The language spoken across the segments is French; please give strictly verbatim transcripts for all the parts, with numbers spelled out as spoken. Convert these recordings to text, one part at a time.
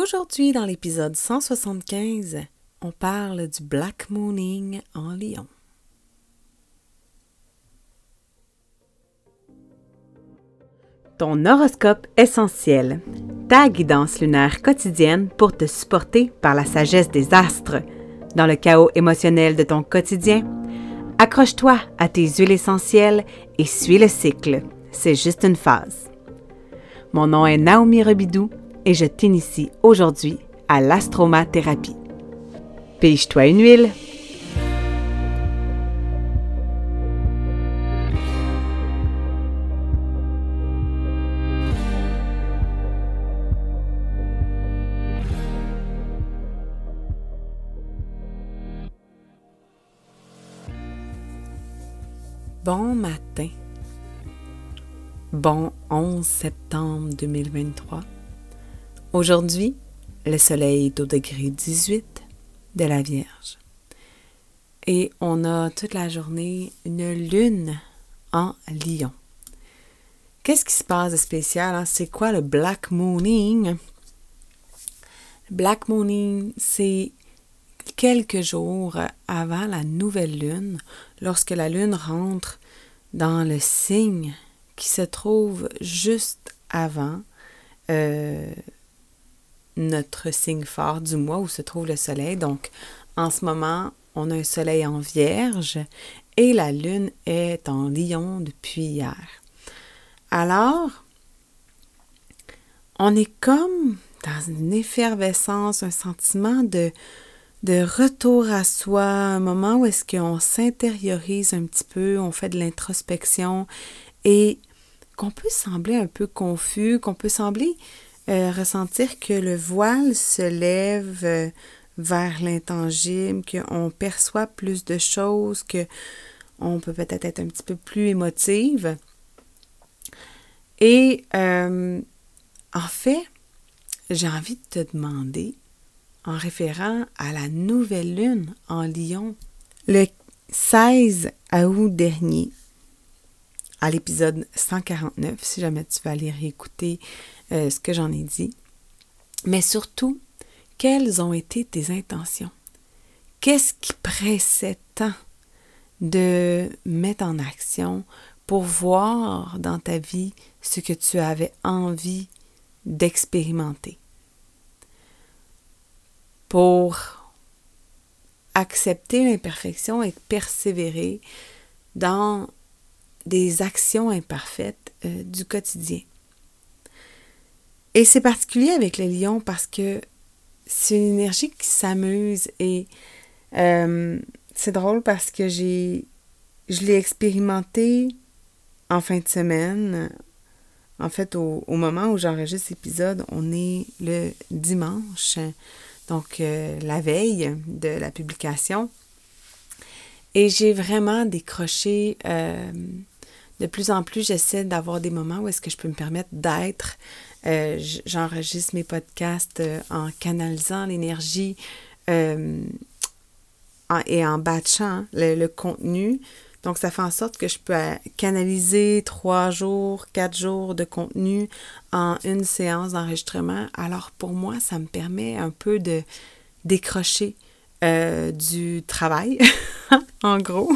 Aujourd'hui, dans l'épisode cent soixante-quinze, on parle du Black Mooning en Lion. Ton horoscope essentiel, ta guidance lunaire quotidienne pour te supporter par la sagesse des astres. Dans le chaos émotionnel de ton quotidien, accroche-toi à tes huiles essentielles et suis le cycle. C'est juste une phase. Mon nom est Naomi Robidoux et je t'initie aujourd'hui à l'astromathérapie. Pige-toi une huile! Bon matin, bon onze septembre deux mille vingt-trois. Aujourd'hui, le soleil est au degré dix-huit de la Vierge. Et on a toute la journée une lune en Lion. Qu'est-ce qui se passe de spécial, hein? C'est quoi le Black Mooning? Le Black Mooning, c'est quelques jours avant la nouvelle lune, lorsque la lune rentre dans le signe qui se trouve juste avant euh, notre signe fort du mois où se trouve le soleil. Donc, en ce moment, on a un soleil en Vierge et la lune est en Lion depuis hier. Alors, on est comme dans une effervescence, un sentiment de de retour à soi, un moment où est-ce qu'on s'intériorise un petit peu, on fait de l'introspection et qu'on peut sembler un peu confus, qu'on peut sembler euh, ressentir que le voile se lève euh, vers l'intangible, qu'on perçoit plus de choses, qu'on peut peut-être être un petit peu plus émotive. Et euh, en fait, j'ai envie de te demander, en référant à la nouvelle lune en Lion, le seize août dernier, à l'épisode cent quarante-neuf, si jamais tu veux aller réécouter euh, ce que j'en ai dit. Mais surtout, quelles ont été tes intentions? Qu'est-ce qui pressait tant de mettre en action pour voir dans ta vie ce que tu avais envie d'expérimenter? Pour accepter l'imperfection et persévérer dans des actions imparfaites euh, du quotidien. Et c'est particulier avec le Lion parce que c'est une énergie qui s'amuse et euh, c'est drôle parce que j'ai je l'ai expérimenté en fin de semaine. En fait, au, au moment où j'enregistre l'épisode, on est le dimanche. Donc, euh, la veille de la publication. Et j'ai vraiment décroché. Euh, de plus en plus, j'essaie d'avoir des moments où est-ce que je peux me permettre d'être. Euh, j'enregistre mes podcasts euh, en canalisant l'énergie euh, en, et en batchant le, le contenu. Donc, ça fait en sorte que je peux canaliser trois jours, quatre jours de contenu en une séance d'enregistrement. Alors, pour moi, ça me permet un peu de décrocher euh, du travail, en gros.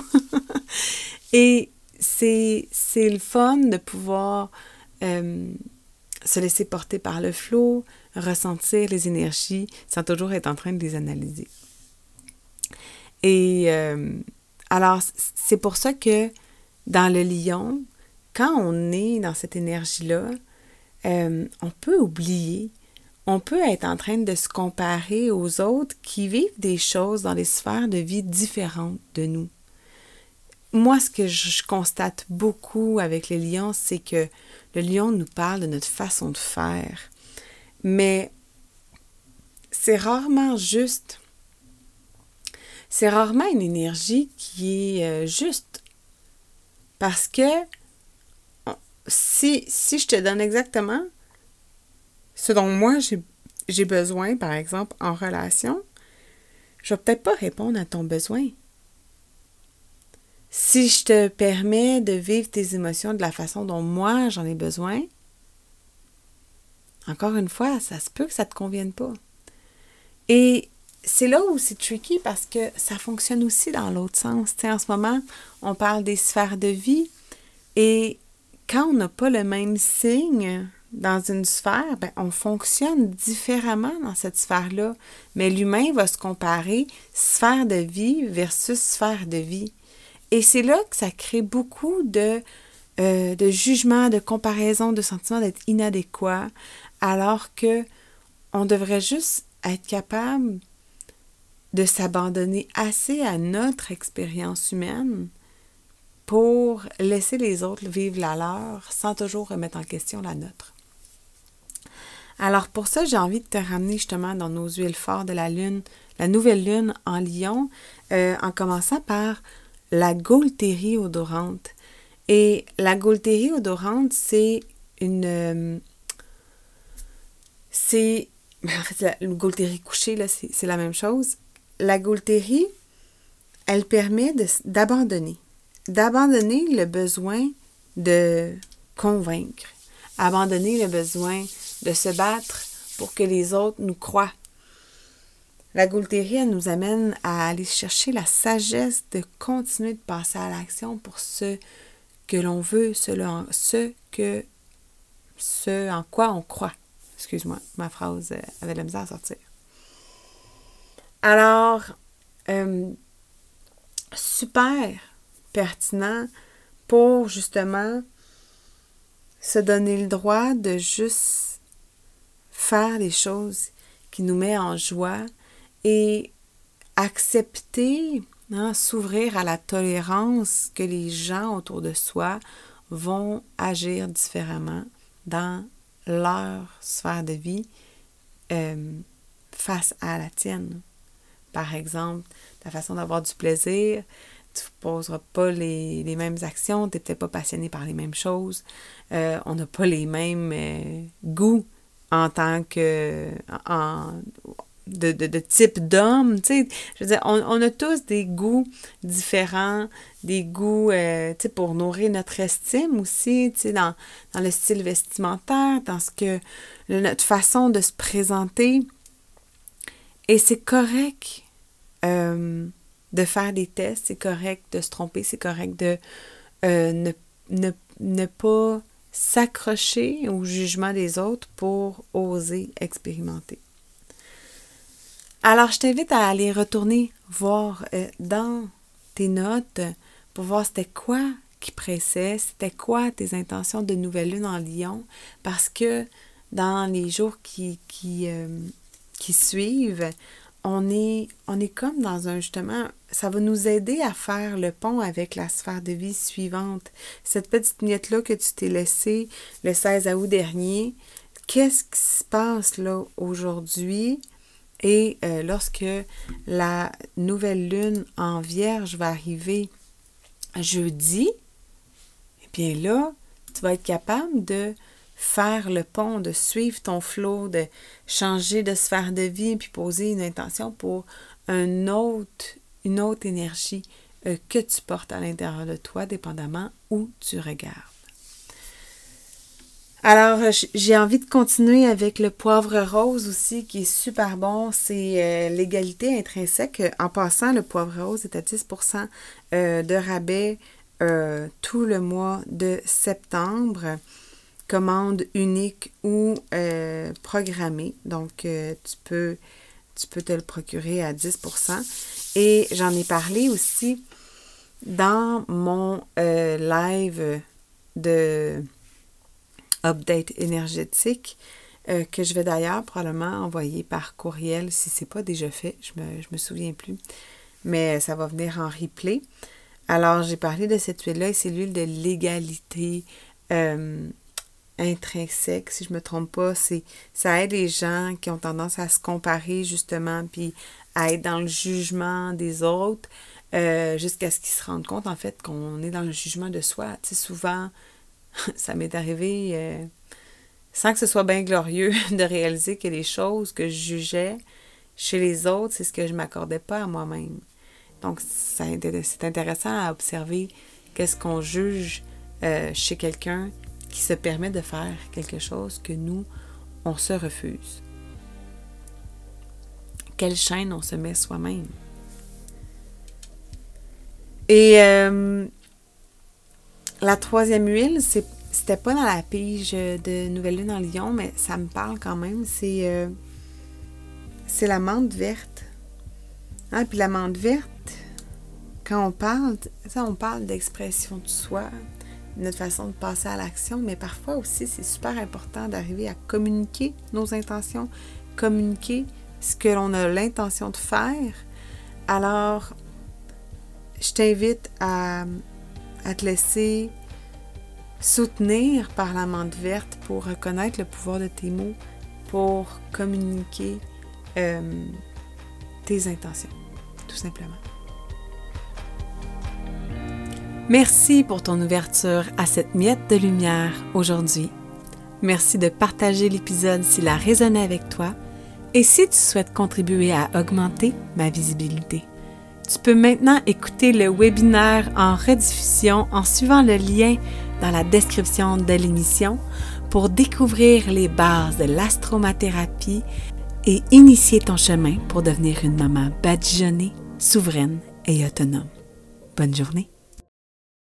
Et c'est, c'est le fun de pouvoir euh, se laisser porter par le flot, ressentir les énergies, sans toujours être en train de les analyser. Et... Euh, Alors, c'est pour ça que dans le Lion, quand on est dans cette énergie-là, euh, on peut oublier, on peut être en train de se comparer aux autres qui vivent des choses dans des sphères de vie différentes de nous. Moi, ce que je constate beaucoup avec le Lion, c'est que le Lion nous parle de notre façon de faire, mais c'est rarement juste. C'est rarement une énergie qui est juste. Parce que si, si je te donne exactement ce dont moi j'ai, j'ai besoin, par exemple, en relation, je ne vais peut-être pas répondre à ton besoin. Si je te permets de vivre tes émotions de la façon dont moi j'en ai besoin, Encore une fois, ça se peut que ça ne te convienne pas. Et c'est là où c'est tricky parce que ça fonctionne aussi dans l'autre sens. Tu sais, en ce moment, on parle des sphères de vie et quand on n'a pas le même signe dans une sphère, ben, on fonctionne différemment dans cette sphère-là. Mais l'humain va se comparer sphère de vie versus sphère de vie. Et c'est là que ça crée beaucoup de, euh, de jugements, de comparaisons, de sentiments d'être inadéquats, alors que on devrait juste être capable de s'abandonner assez à notre expérience humaine pour laisser les autres vivre la leur sans toujours remettre en question la nôtre. Alors pour ça, j'ai envie de te ramener justement dans nos huiles fortes de la lune, la nouvelle lune en Lion, euh, en commençant par la gaulthérie odorante. Et la gaulthérie odorante, c'est une... Euh, c'est... En fait, la, le gaulthérie couchée, c'est la même chose. La gaulthérie, elle permet d'abandonner. D'abandonner le besoin de convaincre. Abandonner le besoin de se battre pour que les autres nous croient. La gaulthérie, elle nous amène à aller chercher la sagesse de continuer de passer à l'action pour ce que l'on veut, ce, ce, que, ce en quoi on croit. Excuse-moi, ma phrase avait de la misère à sortir. Alors, euh, super pertinent pour justement se donner le droit de juste faire les choses qui nous mettent en joie et accepter, hein, s'ouvrir à la tolérance que les gens autour de soi vont agir différemment dans leur sphère de vie euh, face à la tienne. Par exemple, ta façon d'avoir du plaisir, tu ne poseras pas les, les mêmes actions, tu n'es peut-être pas passionné par les mêmes choses, euh, on n'a pas les mêmes euh, goûts en tant que... En, de, de, de type d'homme, tu sais, je veux dire, on, on a tous des goûts différents, des goûts, euh, tu sais, pour nourrir notre estime aussi, tu sais, dans, dans le style vestimentaire, dans ce que, notre façon de se présenter, et c'est correct euh, de faire des tests, c'est correct de se tromper, c'est correct de euh, ne, ne, ne pas s'accrocher au jugement des autres pour oser expérimenter. Alors, je t'invite à aller retourner voir euh, dans tes notes pour voir c'était quoi qui pressait, c'était quoi tes intentions de nouvelle lune en Lion, parce que dans les jours qui, qui, euh, qui suivent, on est, on est comme dans un, justement, ça va nous aider à faire le pont avec la sphère de vie suivante. Cette petite miette-là que tu t'es laissée le seize août dernier, qu'est-ce qui se passe là aujourd'hui? Et euh, lorsque la nouvelle lune en Vierge va arriver jeudi, eh bien là, tu vas être capable de faire le pont, de suivre ton flow, de changer de sphère de vie, puis poser une intention pour un autre, une autre énergie euh, que tu portes à l'intérieur de toi, dépendamment où tu regardes. Alors, j'ai envie de continuer avec le poivre rose aussi, qui est super bon. C'est euh, l'égalité intrinsèque. En passant, le poivre rose est à dix pour cent euh, de rabais euh, tout le mois de septembre. Commande unique ou euh, programmée. Donc, euh, tu peux, tu peux te le procurer à dix pour cent. Et j'en ai parlé aussi dans mon euh, live de... update énergétique euh, que je vais d'ailleurs probablement envoyer par courriel si ce n'est pas déjà fait, je me, je me souviens plus, mais ça va venir en replay. Alors, j'ai parlé de cette huile-là et c'est l'huile de l'égalité euh, intrinsèque, si je ne me trompe pas. C'est, ça aide les gens qui ont tendance à se comparer justement, puis à être dans le jugement des autres euh, jusqu'à ce qu'ils se rendent compte en fait qu'on est dans le jugement de soi. Tu sais, souvent... Ça m'est arrivé, euh, sans que ce soit bien glorieux, de réaliser que les choses que je jugeais chez les autres, c'est ce que je ne m'accordais pas à moi-même. Donc, c'est intéressant à observer qu'est-ce qu'on juge euh, chez quelqu'un qui se permet de faire quelque chose que nous, on se refuse. Quelle chaîne on se met soi-même. Et euh, la troisième huile, c'est c'était pas dans la pige de Nouvelle Lune en Lion, mais ça me parle quand même. C'est euh, c'est la menthe verte. Ah, puis la menthe verte, quand on parle, ça, on parle d'expression de soi, notre façon de passer à l'action, mais parfois aussi, c'est super important d'arriver à communiquer nos intentions, communiquer ce que l'on a l'intention de faire. Alors, je t'invite à, à te laisser soutenir par la menthe verte pour reconnaître le pouvoir de tes mots, pour communiquer euh, tes intentions, tout simplement. Merci pour ton ouverture à cette miette de lumière aujourd'hui. Merci de partager l'épisode s'il a résonné avec toi et si tu souhaites contribuer à augmenter ma visibilité. Tu peux maintenant écouter le webinaire en rediffusion en suivant le lien dans la description de l'émission pour découvrir les bases de l'astromathérapie et initier ton chemin pour devenir une maman badigeonnée, souveraine et autonome. Bonne journée!